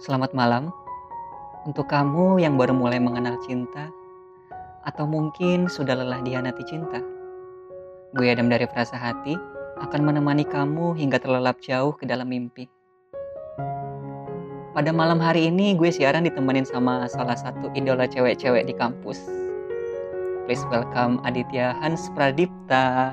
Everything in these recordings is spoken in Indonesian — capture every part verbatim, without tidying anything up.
Selamat malam untuk kamu yang baru mulai mengenal cinta atau mungkin sudah lelah dihianati cinta. Gue Adam dari Perasa Hati akan menemani kamu hingga terlelap jauh ke dalam mimpi. Pada malam hari ini gue siaran ditemenin sama salah satu idola cewek-cewek di kampus. Please welcome Aditya Hans Pradipta.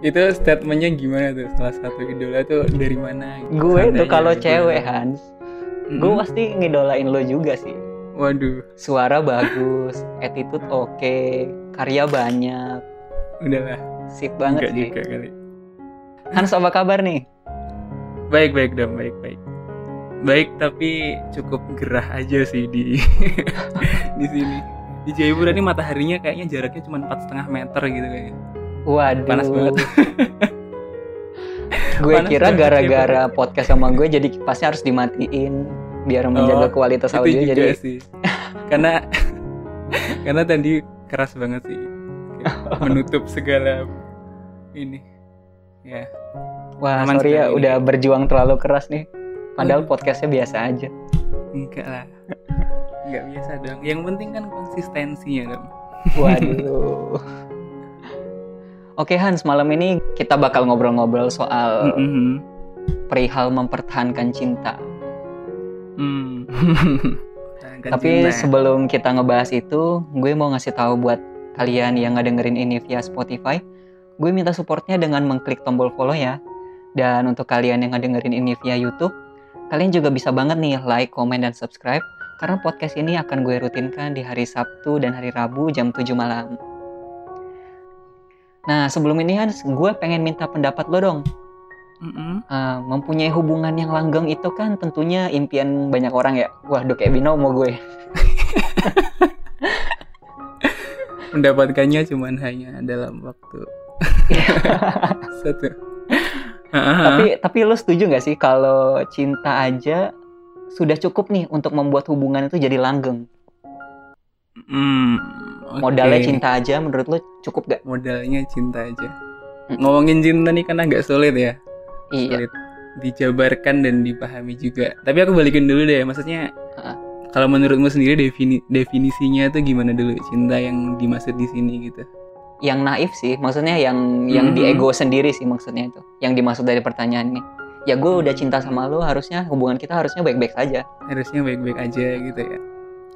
Itu statementnya gimana tuh? Salah satu idola tuh dari mana? Gue tuh kalau cewek Hans, mm-hmm. gue pasti ngidolain lo juga sih. Waduh. Suara bagus, attitude oke, okay, karya banyak. Udahlah. Sip banget. Enggak sih. Juga kali. Hans, apa kabar nih? Baik baik dong, baik baik. Baik tapi cukup gerah aja sih di di sini. Di Jayapura ini mataharinya kayaknya jaraknya cuma empat koma lima meter gitu kayaknya. Waduh, panas banget. Gue kira banget gara-gara ya, podcast sama gue jadi kipasnya harus dimatiin biar menjaga oh, kualitas audio jadi. Sih. karena karena tadi keras banget sih. Menutup segala ini. Ya. Wah, aman sorry ya ini. Udah berjuang terlalu keras nih. Padahal hmm. podcastnya biasa aja. Enggak lah. Enggak biasa dong. Yang penting kan konsistensinya dong. Waduh. Oke Hans, malam ini kita bakal ngobrol-ngobrol soal mm-hmm. perihal mempertahankan cinta. Mm. Tapi cinta. Sebelum kita ngebahas itu, gue mau ngasih tahu buat kalian yang ngedengerin ini via Spotify, gue minta supportnya dengan mengklik tombol follow ya. Dan untuk kalian yang ngedengerin ini via YouTube, kalian juga bisa banget nih like, komen, dan subscribe. Karena podcast ini akan gue rutinkan di hari Sabtu dan hari Rabu jam tujuh malam. Nah sebelum ini Hans, gue pengen minta pendapat lo dong. Mm-hmm. uh, Mempunyai hubungan yang langgeng itu kan tentunya impian banyak orang ya. Waduh kayak binomo gue. Mendapatkannya cuman hanya dalam waktu satu. Uh-huh. Tapi tapi lo setuju gak sih kalau cinta aja sudah cukup nih untuk membuat hubungan itu jadi langgeng? Hmm, okay. Modalnya cinta aja menurut lo cukup gak? Modalnya cinta aja. Mm. Ngomongin cinta nih karena agak sulit ya. Iya. Sulit dijabarkan dan dipahami juga. Tapi aku balikin dulu deh. Maksudnya uh. kalau menurutmu sendiri defini- definisinya tuh gimana dulu cinta yang dimaksud di sini gitu? Yang naif sih. Maksudnya yang mm. yang di ego sendiri sih maksudnya itu. Yang dimaksud dari pertanyaan ini. Ya gue udah cinta sama lo, harusnya hubungan kita harusnya baik-baik saja. Harusnya baik-baik aja gitu ya.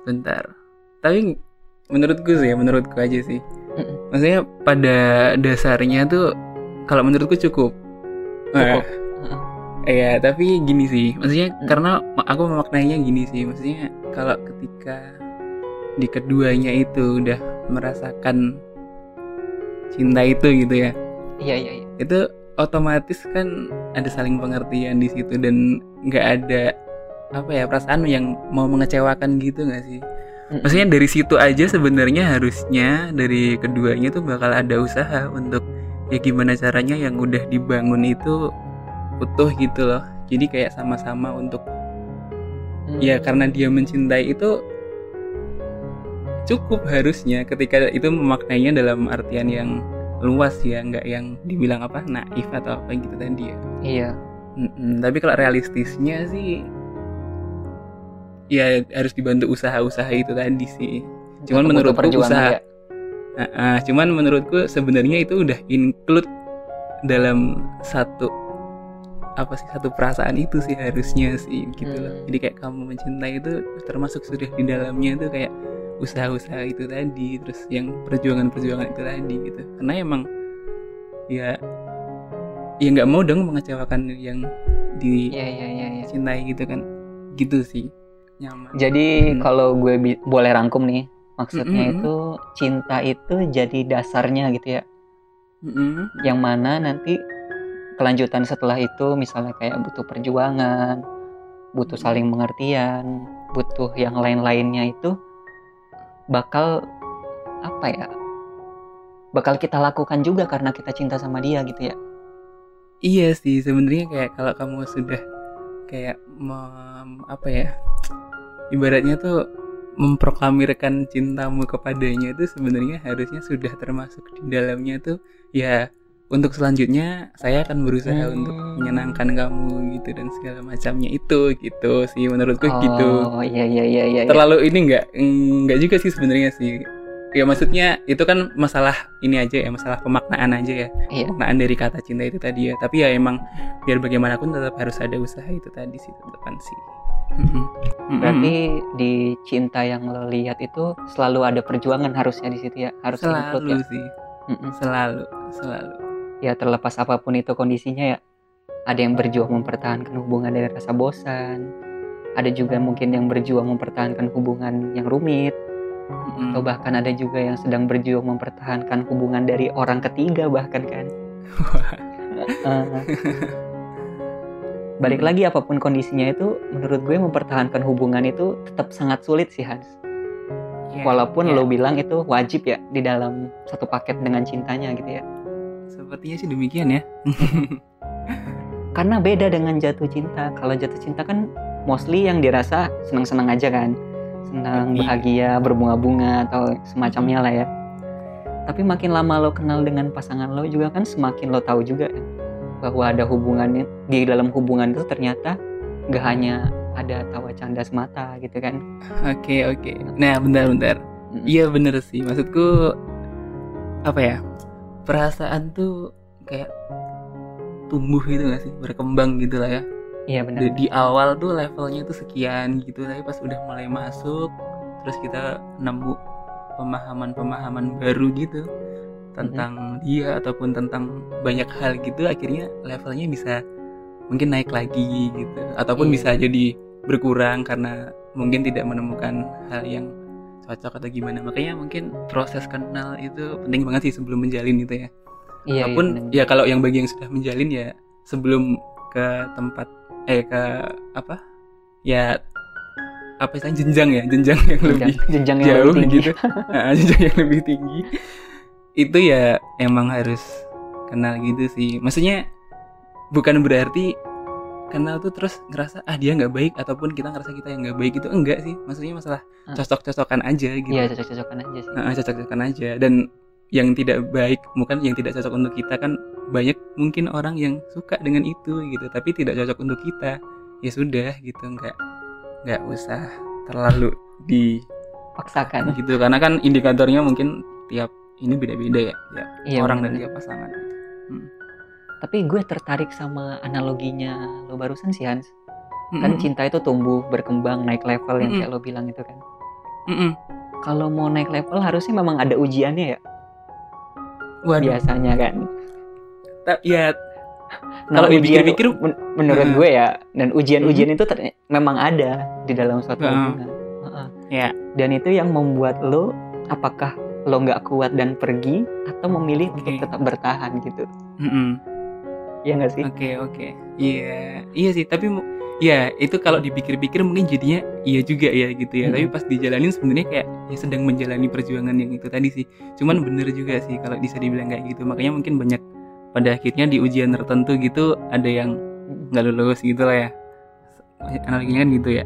Bentar. Tapi menurutku sih, menurutku aja sih. Maksudnya pada dasarnya tuh kalau menurutku cukup. Cukup. Iya, eh, tapi gini sih. Maksudnya hmm. karena aku memaknainya gini sih. Maksudnya kalau ketika di keduanya itu udah merasakan cinta itu gitu ya. Iya, iya, iya. Itu otomatis kan ada saling pengertian di situ dan nggak ada apa ya perasaan yang mau mengecewakan gitu nggak sih? Maksudnya dari situ aja sebenarnya harusnya dari keduanya tuh bakal ada usaha untuk ya gimana caranya yang udah dibangun itu utuh gitu loh. Jadi kayak sama-sama untuk hmm. ya karena dia mencintai itu cukup harusnya ketika itu memaknainya dalam artian yang luas ya, nggak yang dibilang apa naif atau apa gitu tadi ya. Iya. Mm-mm, tapi kalau realistisnya sih ya harus dibantu usaha-usaha itu tadi sih. Cuman menurutku usaha ya? uh, uh, Cuman menurutku sebenarnya itu udah include dalam satu apa sih satu perasaan itu sih harusnya sih gitu hmm. loh. Jadi kayak kamu mencintai itu termasuk sudah di dalamnya itu kayak usaha-usaha itu tadi, terus yang perjuangan-perjuangan itu tadi gitu. Karena emang ya ya nggak mau dong mengecewakan yang dicintai ya, ya, ya, ya. Cintai gitu kan, gitu sih. Nyaman. Jadi hmm. kalau gue bi- boleh rangkum nih, maksudnya mm-hmm. itu cinta itu jadi dasarnya gitu ya, mm-hmm. yang mana nanti kelanjutan setelah itu misalnya kayak butuh perjuangan, butuh mm-hmm. saling pengertian, butuh yang lain-lainnya itu bakal apa ya, bakal kita lakukan juga karena kita cinta sama dia gitu ya. Iya sih sebenarnya kayak kalau kamu sudah kayak mem, apa ya ibaratnya tuh memproklamirkan cintamu kepadanya itu sebenarnya harusnya sudah termasuk di dalamnya tuh ya untuk selanjutnya saya akan berusaha hmm. untuk menyenangkan kamu gitu dan segala macamnya itu gitu sih menurutku oh, gitu. Oh iya iya iya iya. Terlalu ini enggak enggak juga sih sebenarnya sih. Ya maksudnya itu kan masalah ini aja ya, masalah pemaknaan aja ya. Iya. Pemaknaan dari kata cinta itu tadi ya. Tapi ya emang biar bagaimanapun tetap harus ada usaha itu tadi sih depan sih. Mm-hmm. Berarti mm-hmm. di cinta yang lo lihat itu selalu ada perjuangan harusnya di situ ya. Harus selalu ya? Sih. Mm-hmm. Selalu, selalu. Ya terlepas apapun itu kondisinya ya. Ada yang berjuang mempertahankan hubungan dari rasa bosan. Ada juga mungkin yang berjuang mempertahankan hubungan yang rumit. Mm-hmm. Atau bahkan ada juga yang sedang berjuang mempertahankan hubungan dari orang ketiga bahkan kan. uh, balik lagi apapun kondisinya itu, menurut gue mempertahankan hubungan itu tetap sangat sulit sih Hans. Yeah, walaupun yeah. lo bilang itu wajib ya di dalam satu paket dengan cintanya gitu ya. Sepertinya sih demikian ya. Karena beda dengan jatuh cinta. Kalau jatuh cinta kan mostly yang dirasa senang-senang aja kan. Senang, bahagia, berbunga-bunga atau semacamnya lah ya. Tapi makin lama lo kenal dengan pasangan lo juga kan semakin lo tahu juga kan, bahwa ada hubungannya, di dalam hubungan itu ternyata gak hanya ada tawa canda semata gitu kan. Oke oke. Nah bentar-bentar. Iya bentar. Bener sih. Maksudku apa ya, perasaan tuh kayak tumbuh gitu gak sih, berkembang gitu lah ya. Iya benar. Di awal tuh levelnya tuh sekian gitu, tapi pas udah mulai masuk, terus kita nemu pemahaman-pemahaman baru gitu tentang mm-hmm. dia ataupun tentang banyak hal gitu, akhirnya levelnya bisa mungkin naik lagi gitu, ataupun mm. bisa jadi berkurang karena mungkin tidak menemukan hal yang cocok atau gimana. Makanya mungkin proses kenal itu penting banget sih sebelum menjalin gitu ya. Iya. Ataupun iya, ya kalau yang bagi yang sudah menjalin ya sebelum ke tempat eh ke apa ya apa istilahnya jenjang ya jenjang yang jenjang, lebih jenjang yang jauh lebih gitu nah, jenjang yang lebih tinggi itu ya emang harus kenal gitu sih. Maksudnya bukan berarti kenal tuh terus ngerasa ah dia nggak baik ataupun kita ngerasa kita yang nggak baik, itu enggak sih. Maksudnya masalah cocok-cocokan aja gitu. Iya cocok-cocokan aja sih. Nah, cocok-cocokan aja, dan yang tidak baik bukan yang tidak cocok untuk kita kan. Banyak mungkin orang yang suka dengan itu gitu, tapi tidak cocok untuk kita. Ya sudah gitu, nggak nggak usah terlalu dipaksakan gitu, karena kan indikatornya mungkin tiap ini beda-beda ya, ya iya, orang bener-bener. Dan tiap pasangan. Hmm. Tapi gue tertarik sama analoginya lo barusan sih Hans. Mm-mm. Kan cinta itu tumbuh, berkembang, naik level yang Mm-mm. kayak lo bilang itu kan. Mm-mm. Kalau mau naik level harusnya memang ada ujiannya ya. Waduh. Biasanya kan. Ya, nah, kalau dipikir-pikir menurut uh, gue ya, dan ujian-ujian uh, itu ter- memang ada di dalam suatu uh, hubungan. Uh, yeah. Dan itu yang membuat lo, apakah lo nggak kuat dan pergi, atau memilih okay. untuk tetap bertahan gitu. Mm-hmm. Iya nggak sih? Oke okay, oke. Okay. Iya iya sih. Tapi ya itu kalau dipikir-pikir mungkin jadinya iya juga ya gitu ya. Mm-hmm. Tapi pas dijalanin sebenarnya kayak ya sedang menjalani perjuangan yang itu tadi sih. Cuman bener juga sih kalau bisa dibilang kayak gitu. Makanya mungkin banyak pada akhirnya di ujian tertentu gitu ada yang nggak lulus gitu lah ya, analoginya kan gitu ya.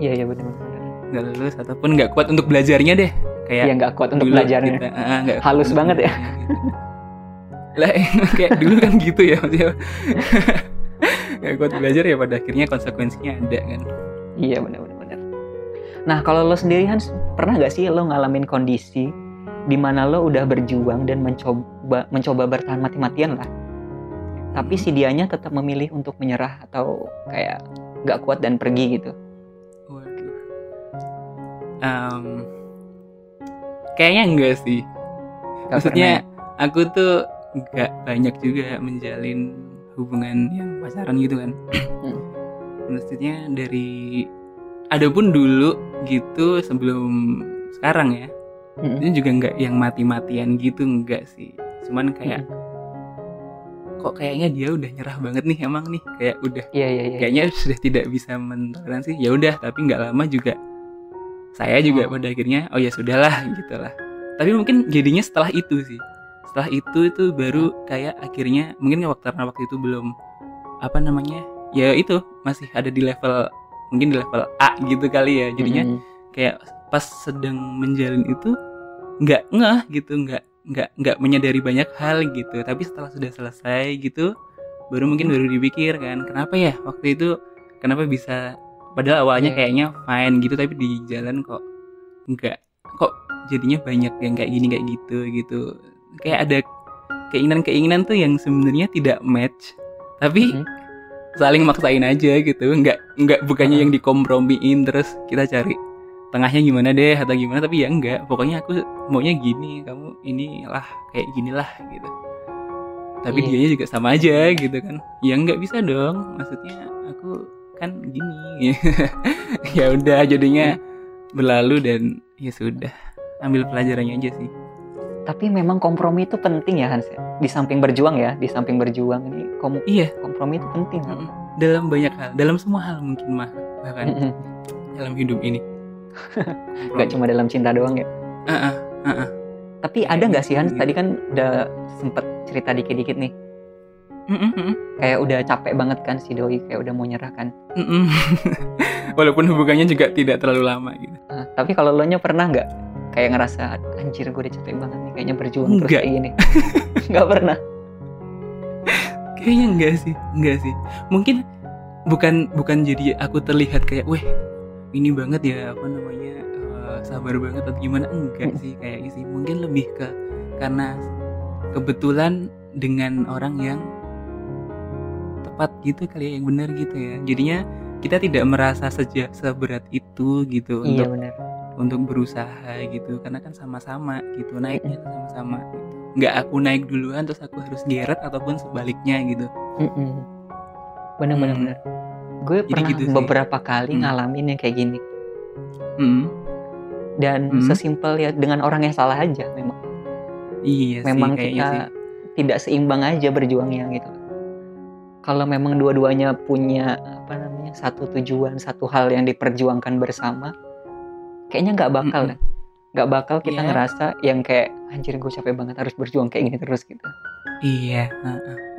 Iya iya benar-benar nggak lulus ataupun nggak kuat untuk belajarnya deh, kayak ya nggak kuat untuk belajarnya kita, ah, halus banget ya lah gitu. Kayak dulu kan gitu ya maksudnya nggak kuat belajar ya pada akhirnya konsekuensinya ada kan. Iya benar-benar. Nah kalau lo sendiri Hans, pernah nggak sih lo ngalamin kondisi di mana lo udah berjuang dan mencoba mencoba bertahan mati-matian lah, tapi si dianya tetap memilih untuk menyerah atau kayak nggak kuat dan pergi gitu? Waduh, um, kayaknya enggak sih. Gak maksudnya pernah. Aku tuh nggak banyak juga menjalin hubungan yang pacaran gitu kan. Hmm. Maksudnya dari adapun dulu gitu sebelum sekarang ya. Mm-hmm. Itu juga nggak yang mati-matian gitu, nggak sih. Cuman kayak mm-hmm. kok kayaknya dia udah nyerah banget nih emang nih, kayak udah yeah, yeah, yeah, kayaknya yeah. sudah tidak bisa mentoleransi. Ya udah, tapi nggak lama juga saya juga oh. pada akhirnya oh ya sudahlah gitulah. Tapi mungkin jadinya setelah itu sih, setelah itu itu baru kayak akhirnya mungkin waktu karena waktu itu belum apa namanya ya itu masih ada di level mungkin di level A gitu kali ya jadinya. Mm-hmm. Kayak pas sedang menjalin itu nggak ngeh gitu, nggak nggak nggak menyadari banyak hal gitu. Tapi setelah sudah selesai gitu, baru mungkin baru dipikir kan, kenapa ya waktu itu, kenapa bisa, padahal awalnya yeah. kayaknya fine gitu, tapi di jalan kok enggak, kok jadinya banyak yang kayak gini kayak gitu gitu, kayak ada keinginan-keinginan tuh yang sebenarnya tidak match, tapi mm-hmm. saling maksain aja gitu, enggak enggak bukannya uh-huh. yang dikompromiin terus kita cari tengahnya gimana deh atau gimana, tapi ya enggak, pokoknya aku maunya gini, kamu inilah kayak ginilah gitu, tapi yeah. dianya juga sama aja gitu kan, ya enggak bisa dong, maksudnya aku kan gini. Ya udah jadinya berlalu dan ya sudah, ambil pelajarannya aja sih. Tapi memang kompromi itu penting ya Hans, di samping berjuang ya, di samping berjuang ini kom- iya. kompromi itu penting kan? Dalam banyak hal, dalam semua hal mungkin mah, bahkan mm-hmm. dalam hidup ini. Gak cuma dalam cinta doang ya. Uh-uh, uh-uh. Tapi ada nggak sih Hans, tadi kan udah sempet cerita dikit-dikit nih, mm-hmm. kayak udah capek banget kan si doi, kayak udah mau nyerah kan. Mm-hmm. Walaupun hubungannya juga tidak terlalu lama gitu. Uh, tapi kalau lo nya pernah nggak? Kayak ngerasa, anjir gue udah capek banget nih, kayaknya berjuang enggak. terus kayak gini. Gak pernah. Kayaknya enggak sih, enggak sih. Mungkin bukan bukan jadi aku terlihat kayak, weh ini banget ya, apa namanya, uh, sabar banget atau gimana. Enggak sih, kayaknya sih. Mungkin lebih ke, karena kebetulan dengan orang yang tepat gitu kali ya, yang benar gitu ya. Jadinya kita tidak merasa seja, seberat itu gitu. Iya untuk... benar. Untuk berusaha gitu, karena kan sama-sama gitu, naiknya mm-hmm. sama-sama gitu. Nggak aku naik duluan terus aku harus geret, ataupun sebaliknya gitu. Mm-hmm. Bener-bener mm. Gue jadi pernah gitu beberapa sih. kali mm. ngalamin yang kayak gini. mm. Dan mm. sesimpel ya, dengan orang yang salah aja memang. Iya sih, memang kita sih. tidak seimbang aja berjuangnya gitu. Kalau memang dua-duanya punya apa namanya, satu tujuan, satu hal yang diperjuangkan bersama, kayaknya nggak bakal lah, nggak bakal kita yeah. ngerasa yang kayak anjir gue capek banget harus berjuang kayak gini terus gitu. Iya,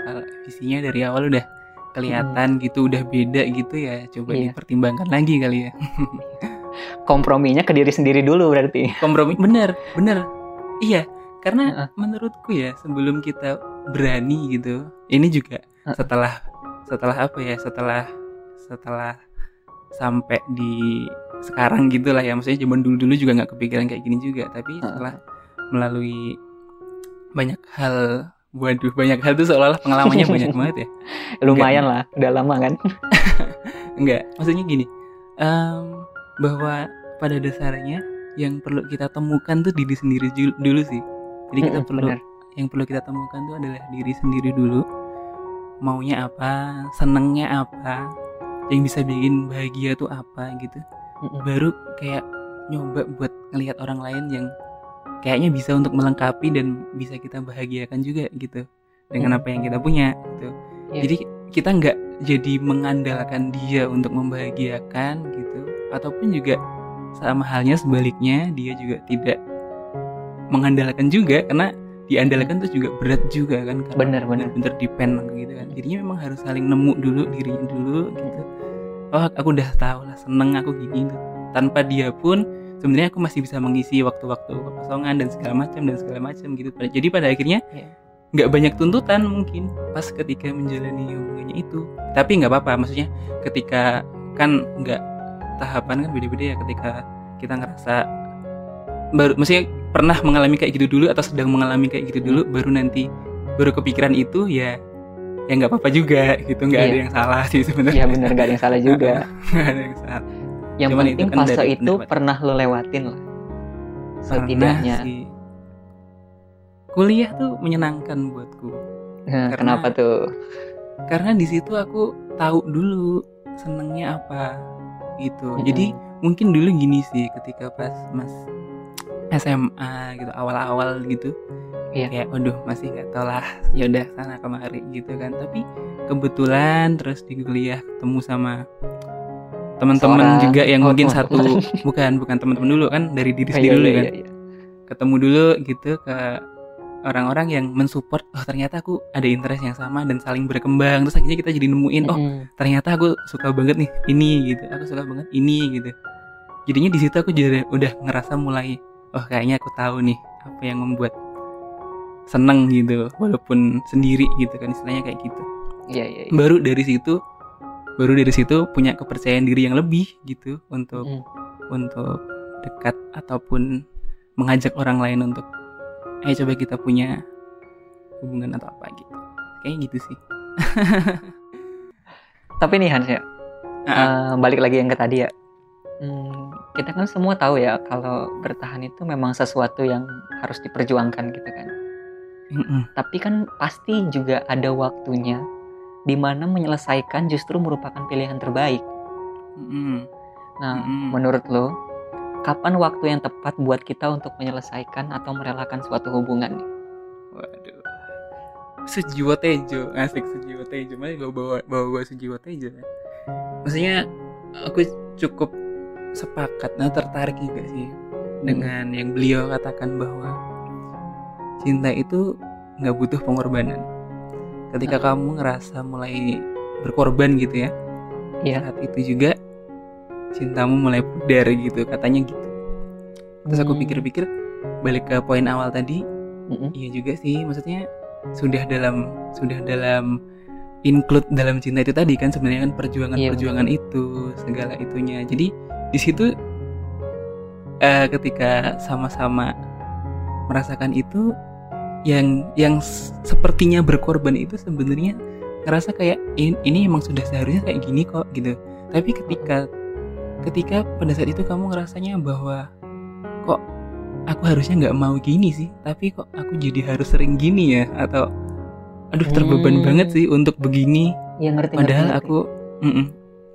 kalau visinya dari awal udah kelihatan hmm. gitu, udah beda gitu ya, coba yeah. dipertimbangkan lagi kali ya. Komprominya ke diri sendiri dulu berarti. Kompromi, bener, bener, iya, karena uh-uh. menurutku ya sebelum kita berani gitu, ini juga uh-uh. setelah setelah apa ya, setelah setelah sampai di sekarang gitulah ya, maksudnya zaman dulu-dulu juga nggak kepikiran kayak gini juga, tapi setelah melalui banyak hal, waduh banyak hal tuh seolah-olah pengalamannya banyak banget ya. Lumayan enggak, lah, udah lama kan? Enggak, maksudnya gini, um, bahwa pada dasarnya yang perlu kita temukan tuh diri sendiri dulu sih. Jadi kita mm-hmm, perlu, bener. yang perlu kita temukan tuh adalah diri sendiri dulu, maunya apa, senengnya apa, yang bisa bikin bahagia tuh apa gitu. Baru kayak nyoba buat ngelihat orang lain yang kayaknya bisa untuk melengkapi dan bisa kita bahagiakan juga gitu dengan mm. apa yang kita punya gitu. Yeah. Jadi kita nggak jadi mengandalkan dia untuk membahagiakan gitu, ataupun juga sama halnya sebaliknya, dia juga tidak mengandalkan juga, karena diandalkan terus juga berat juga kan. Benar, benar. Bener depend gitu kan. Jadinya memang harus saling nemu dulu dirinya dulu gitu. Oh aku udah tahu lah seneng aku gini gitu. Tanpa dia pun sebenarnya aku masih bisa mengisi waktu-waktu kekosongan dan segala macam dan segala macam gitu. Jadi pada akhirnya nggak yeah. banyak tuntutan mungkin pas ketika menjalani hubungannya itu. Tapi nggak apa-apa, maksudnya ketika kan nggak, tahapan kan beda-beda ya, ketika kita ngerasa baru, maksudnya pernah mengalami kayak gitu dulu atau sedang mengalami kayak gitu dulu, baru nanti baru kepikiran itu ya. Ya nggak apa-apa juga gitu, nggak iya. ada yang salah sih sebenarnya. Iya benar, nggak ada yang salah juga. Nggak ada yang salah. Yang cuman penting itu kan fase itu pendapat. Pernah lo lewatin lah. Setidaknya. Sih. Kuliah tuh menyenangkan buatku. Nah, karena, kenapa tuh? Karena di situ aku tahu dulu senengnya apa gitu. Hmm. Jadi mungkin dulu gini sih, ketika pas mas S M A gitu awal-awal gitu. Iya. Kayak waduh masih gak tau lah, yaudah sana kemari gitu kan. Tapi kebetulan terus di kuliah ketemu sama teman-teman juga yang oh, mungkin oh, satu oh. Bukan, bukan teman-teman dulu kan, dari diri sendiri oh, iya, dulu iya, kan iya. Ketemu dulu gitu ke orang-orang yang mensupport, oh ternyata aku ada interest yang sama dan saling berkembang. Terus akhirnya kita jadi nemuin, oh ternyata aku suka banget nih ini gitu, aku suka banget ini gitu. Jadinya di situ aku jadi, udah ngerasa mulai, oh kayaknya aku tahu nih apa yang membuat seneng gitu, walaupun sendiri gitu kan, istilahnya kayak gitu. yeah, yeah, yeah. baru dari situ baru dari situ punya kepercayaan diri yang lebih gitu untuk mm. untuk dekat ataupun mengajak orang lain untuk ayo coba kita punya hubungan atau apa gitu, kayak gitu sih. Tapi nih Hans ya, uh-huh. uh, balik lagi yang ke tadi ya, hmm, kita kan semua tahu ya kalau bertahan itu memang sesuatu yang harus diperjuangkan gitu kan. Mm-mm. Tapi kan pasti juga ada waktunya di mana menyelesaikan justru merupakan pilihan terbaik. Mm-mm. Nah, Mm-mm. menurut lo, kapan waktu yang tepat buat kita untuk menyelesaikan atau merelakan suatu hubungan? Waduh, sejiwa tejo, asik sejiwa tejo, makanya gue bawa bawa sejiwa tejo. Maksudnya aku cukup sepakat, nah tertarik juga sih dengan mm. yang beliau katakan bahwa cinta itu nggak butuh pengorbanan. Ketika nah. kamu ngerasa mulai berkorban gitu ya, yeah. saat itu juga cintamu mulai pudar gitu, katanya gitu. Terus aku pikir-pikir balik ke poin awal tadi, mm-hmm. iya juga sih, maksudnya sudah dalam sudah dalam include dalam cinta itu tadi kan sebenarnya kan perjuangan-perjuangan yeah, itu segala itunya. Jadi di situ uh, ketika sama-sama merasakan itu, yang yang sepertinya berkorban itu sebenarnya ngerasa kayak ini, ini emang sudah seharusnya kayak gini kok gitu. Tapi ketika Ketika pada saat itu kamu ngerasanya bahwa kok aku harusnya gak mau gini sih, tapi kok aku jadi harus sering gini ya, atau aduh terbeban hmm. banget sih untuk begini ya, ngerti, Padahal ngerti, aku ngerti.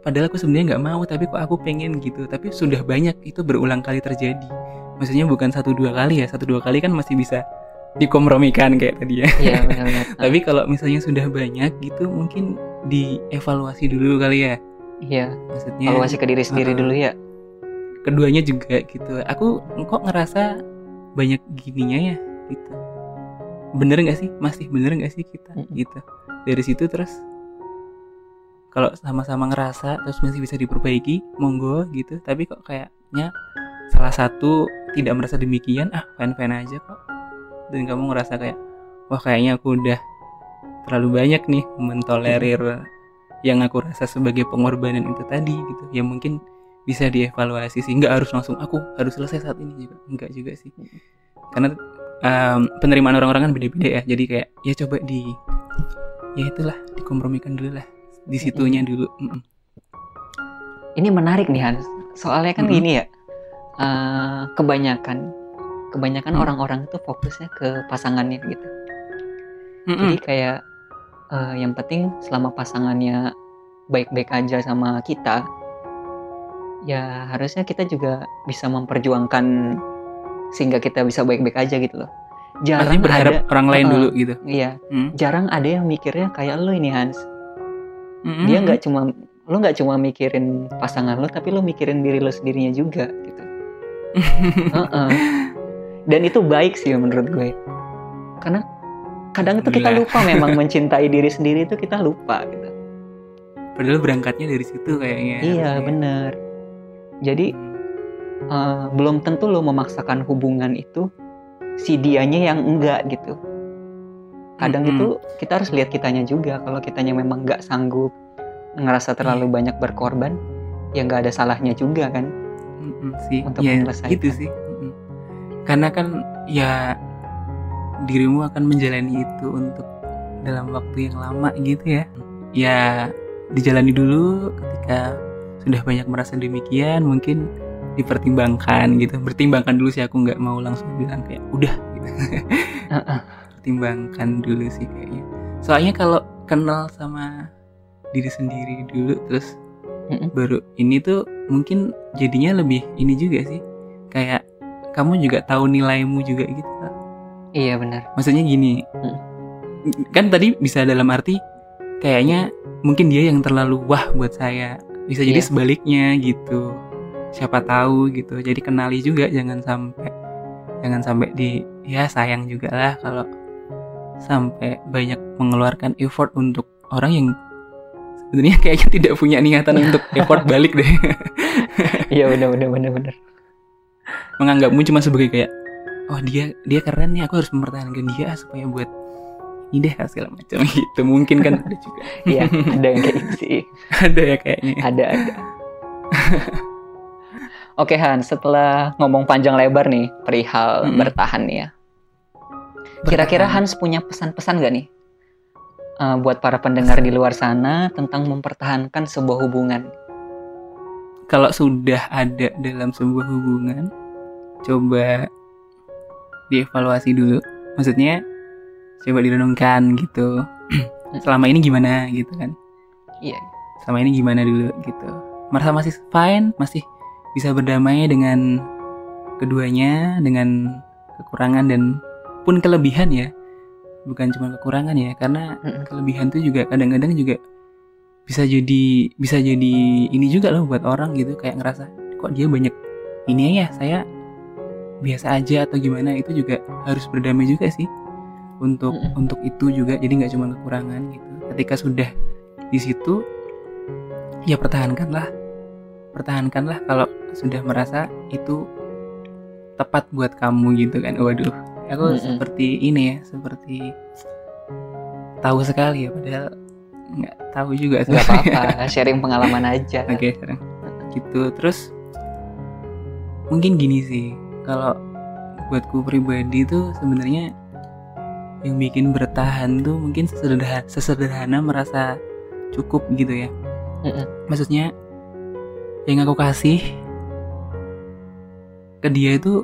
Padahal aku sebenarnya gak mau, tapi kok aku pengen gitu. Tapi sudah banyak itu berulang kali terjadi. Maksudnya bukan satu dua kali ya, satu dua kali kan masih bisa dikompromikan kayak tadi ya, ya benar-benar. Tapi kalau misalnya sudah banyak gitu, mungkin dievaluasi dulu kali ya. Iya, maksudnya evaluasi ke diri sendiri uh, dulu ya. Keduanya juga gitu. Aku kok ngerasa banyak gininya ya gitu. Bener gak sih? Masih bener gak sih kita mm-hmm. gitu. Dari situ terus kalau sama-sama ngerasa terus masih bisa diperbaiki, monggo gitu. Tapi kok kayaknya salah satu tidak merasa demikian, ah fine-fine aja kok. Dan kamu ngerasa kayak wah kayaknya aku udah terlalu banyak nih mentolerir mm-hmm. yang aku rasa sebagai pengorbanan itu tadi gitu. Ya mungkin bisa dievaluasi sih. Enggak harus langsung aku harus selesai saat ini juga. Enggak juga sih. Karena um, penerimaan orang-orang kan beda-beda ya. Jadi kayak ya coba di ya itulah dikompromikan dulu lah. Di situnya dulu. Mm-mm. Ini menarik nih Hans. Soalnya kan mm-hmm. gini ya. Uh, kebanyakan kebanyakan mm-hmm. orang-orang itu fokusnya ke pasangannya gitu. Mm-hmm. Jadi kayak Uh, yang penting selama pasangannya baik-baik aja sama kita, ya harusnya kita juga bisa memperjuangkan sehingga kita bisa baik-baik aja gitu loh. Jarang berharap ada orang lain uh, dulu gitu. Iya, hmm? jarang ada yang mikirnya kayak lo ini Hans. Hmm. Dia nggak cuma lo nggak cuma mikirin pasangan lo, tapi lo mikirin diri lo sendirinya juga gitu. uh-uh. Dan itu baik sih menurut gue, karena kadang itu kita lupa memang mencintai diri sendiri itu kita lupa gitu. Padahal berangkatnya dari situ kayaknya. Iya benar. Jadi uh, belum tentu lo memaksakan hubungan itu si dianya yang enggak gitu. Kadang mm-hmm. itu kita harus lihat kitanya juga. Kalau kitanya memang enggak sanggup, ngerasa terlalu mm-hmm. banyak berkorban, ya enggak ada salahnya juga kan. Mm-hmm, sih. Untuk ya, menyelesaikan. Gitu sih. Mm-hmm. Karena kan ya dirimu akan menjalani itu untuk dalam waktu yang lama gitu ya. Ya dijalani dulu, ketika sudah banyak merasa demikian mungkin dipertimbangkan gitu. Pertimbangkan dulu sih, aku nggak mau langsung bilang kayak udah gitu. Uh-uh. Pertimbangkan dulu sih kayaknya. Soalnya kalau kenal sama diri sendiri dulu terus uh-uh. baru ini tuh mungkin jadinya lebih ini juga sih. Kayak kamu juga tahu nilaimu juga gitu. Iya benar. Maksudnya gini, hmm. kan tadi bisa dalam arti kayaknya mungkin dia yang terlalu wah buat saya. Bisa jadi yeah. sebaliknya gitu. Siapa tahu gitu. Jadi kenali juga, jangan sampai jangan sampai di ya sayang juga lah kalau sampai banyak mengeluarkan effort untuk orang yang sebenarnya kayaknya tidak punya niatan untuk effort balik deh. Iya benar benar benar benar. Menganggapmu cuma sebagai kayak oh dia dia keren nih, aku harus mempertahankan dia supaya buat indah segala macam gitu, mungkin kan ada juga. Iya, ada yang kayak gitu sih. Ada ya kayaknya. Ada ada. Oke Han, setelah ngomong panjang lebar nih perihal hmm. bertahan nih ya. Bertahan. Kira-kira Hans punya pesan-pesan gak nih uh, buat para pendengar di luar sana tentang mempertahankan sebuah hubungan? Kalau sudah ada dalam sebuah hubungan, coba dievaluasi dulu. Maksudnya coba direnungkan gitu. Selama ini gimana gitu kan? Iya. Selama ini gimana dulu gitu. Merasa masih fine, masih bisa berdamai dengan keduanya, dengan kekurangan dan pun kelebihan ya. Bukan cuma kekurangan ya, karena mm-mm. kelebihan tuh juga kadang-kadang juga bisa jadi bisa jadi ini juga loh buat orang gitu, kayak ngerasa kok dia banyak ini ya, saya biasa aja atau gimana. Itu juga harus berdamai juga sih untuk mm-mm. untuk itu juga, jadi nggak cuma kekurangan gitu. Ketika sudah di situ ya pertahankanlah pertahankanlah kalau sudah merasa itu tepat buat kamu gitu kan. Waduh, aku mm-mm. seperti ini ya, seperti tahu sekali ya, padahal nggak tahu juga. Nggak apa-apa, sharing pengalaman aja. Oke, sharing gitu. Terus mungkin gini sih, kalau buatku pribadi tuh sebenarnya yang bikin bertahan tuh mungkin sesederhana, sesederhana merasa cukup gitu ya. Mm-mm. Maksudnya yang aku kasih ke dia itu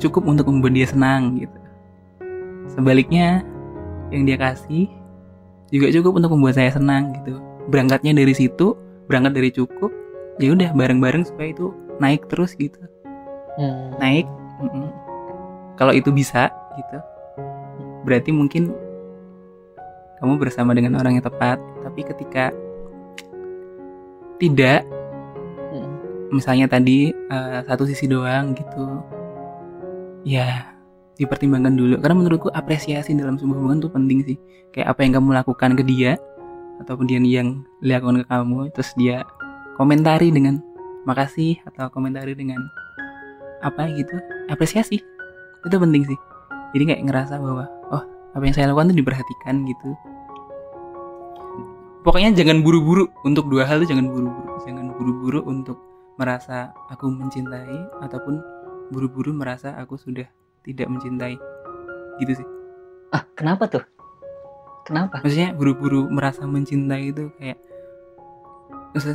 cukup untuk membuat dia senang gitu. Sebaliknya yang dia kasih juga cukup untuk membuat saya senang gitu. Berangkatnya dari situ, berangkat dari cukup, ya udah bareng-bareng supaya itu naik terus gitu. Hmm. Naik. Mm-mm. Kalau itu bisa gitu, berarti mungkin kamu bersama dengan orang yang tepat. Tapi ketika tidak, misalnya tadi uh, satu sisi doang gitu, ya dipertimbangkan dulu. Karena menurutku apresiasi dalam sebuah hubungan itu penting sih. Kayak apa yang kamu lakukan ke dia ataupun dia yang lakukan ke kamu, terus dia komentari dengan makasih atau komentari dengan apa gitu, apresiasi. Itu penting sih. Jadi kayak ngerasa bahwa oh, apa yang saya lakukan itu diperhatikan gitu. Pokoknya jangan buru-buru untuk dua hal tuh, jangan buru-buru. Jangan buru-buru untuk merasa aku mencintai ataupun buru-buru merasa aku sudah tidak mencintai. Gitu sih. Ah, kenapa tuh? Kenapa? Maksudnya buru-buru merasa mencintai itu kayak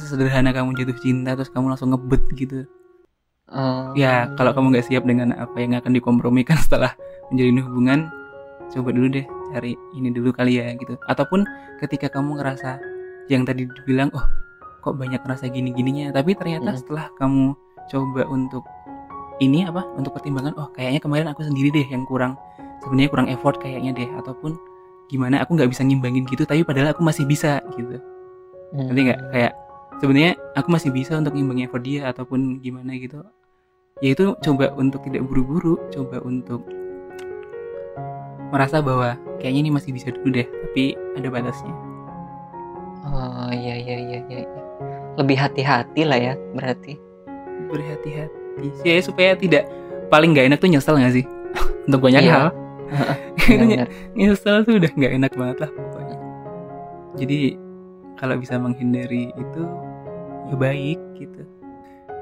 sederhana kamu jatuh cinta terus kamu langsung ngebet gitu. Um... Ya, kalau kamu gak siap dengan apa yang akan dikompromikan setelah menjalin hubungan, coba dulu deh cari ini dulu kali ya gitu. Ataupun ketika kamu ngerasa yang tadi dibilang, oh kok banyak ngerasa gini-gininya, tapi ternyata mm. setelah kamu coba untuk ini apa, untuk pertimbangan, oh kayaknya kemarin aku sendiri deh yang kurang, sebenarnya kurang effort kayaknya deh, ataupun gimana aku gak bisa ngimbangin gitu, tapi padahal aku masih bisa gitu. mm. Nanti gak kayak sebenarnya aku masih bisa untuk ngimbangin effort dia ataupun gimana gitu. Ya itu coba untuk tidak buru-buru, coba untuk merasa bahwa kayaknya ini masih bisa dulu deh, tapi ada batasnya. Oh iya iya iya iya. Lebih hati-hati lah ya berarti. Berhati-hati sih ya, supaya tidak, paling gak enak tuh nyesel gak sih? Untuk banyak iya. hal. Benar-benar. Nyesel tuh udah gak enak banget lah pokoknya. Jadi kalau bisa menghindari itu ya baik gitu.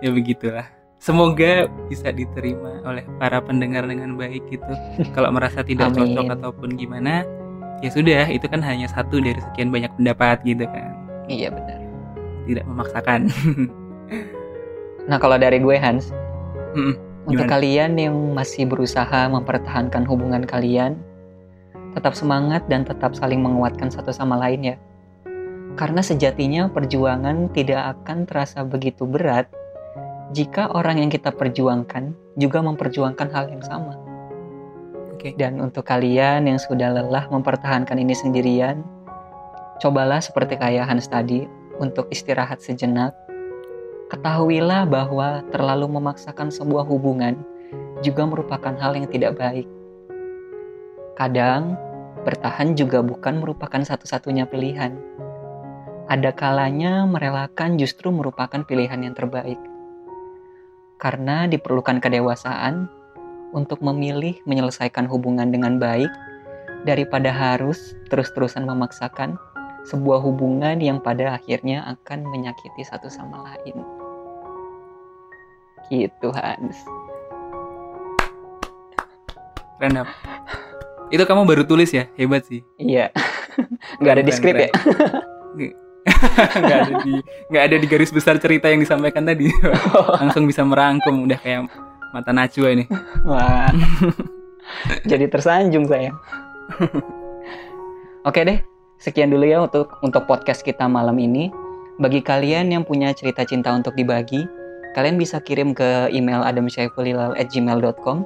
Ya begitulah. Semoga bisa diterima oleh para pendengar dengan baik gitu. Kalau merasa tidak cocok ataupun gimana, ya sudah, itu kan hanya satu dari sekian banyak pendapat gitu kan. Iya benar. Tidak memaksakan. Nah kalau dari gue Hans, mm-hmm. untuk kalian yang masih berusaha mempertahankan hubungan kalian, tetap semangat dan tetap saling menguatkan satu sama lain ya. Karena sejatinya perjuangan tidak akan terasa begitu berat jika orang yang kita perjuangkan juga memperjuangkan hal yang sama. Okay. Dan untuk kalian yang sudah lelah mempertahankan ini sendirian, cobalah seperti kayak Hans tadi untuk istirahat sejenak. Ketahuilah bahwa terlalu memaksakan sebuah hubungan juga merupakan hal yang tidak baik. Kadang bertahan juga bukan merupakan satu-satunya pilihan. Ada kalanya merelakan justru merupakan pilihan yang terbaik. Karena diperlukan kedewasaan untuk memilih menyelesaikan hubungan dengan baik daripada harus terus-terusan memaksakan sebuah hubungan yang pada akhirnya akan menyakiti satu sama lain. Gitu, Hans. Renap. Itu kamu baru tulis ya? Hebat sih. Iya. Gak ada di skrip ya? Gak ada di gak ada di garis besar cerita yang disampaikan tadi. Langsung bisa merangkum. Udah kayak mata Najwa ini. Wah. Jadi tersanjung saya. Oke deh. Sekian dulu ya untuk, untuk podcast kita malam ini. Bagi kalian yang punya cerita cinta untuk dibagi, kalian bisa kirim ke email adam dash hilal at gmail dot com.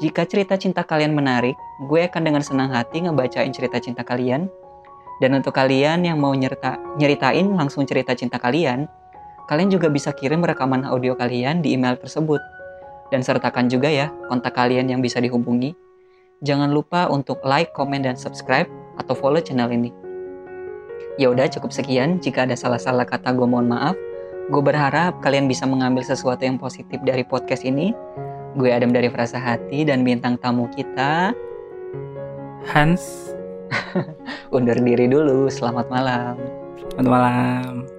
Jika cerita cinta kalian menarik, gue akan dengan senang hati ngebacain cerita cinta kalian. Dan untuk kalian yang mau nyerta, nyeritain langsung cerita cinta kalian, kalian juga bisa kirim rekaman audio kalian di email tersebut. Dan sertakan juga ya kontak kalian yang bisa dihubungi. Jangan lupa untuk like, komen, dan subscribe atau follow channel ini. Ya udah, cukup sekian. Jika ada salah-salah kata, gue mohon maaf. Gue berharap kalian bisa mengambil sesuatu yang positif dari podcast ini. Gue Adam dari Perasa Hati dan bintang tamu kita Hans undur diri dulu. Selamat malam. Selamat malam.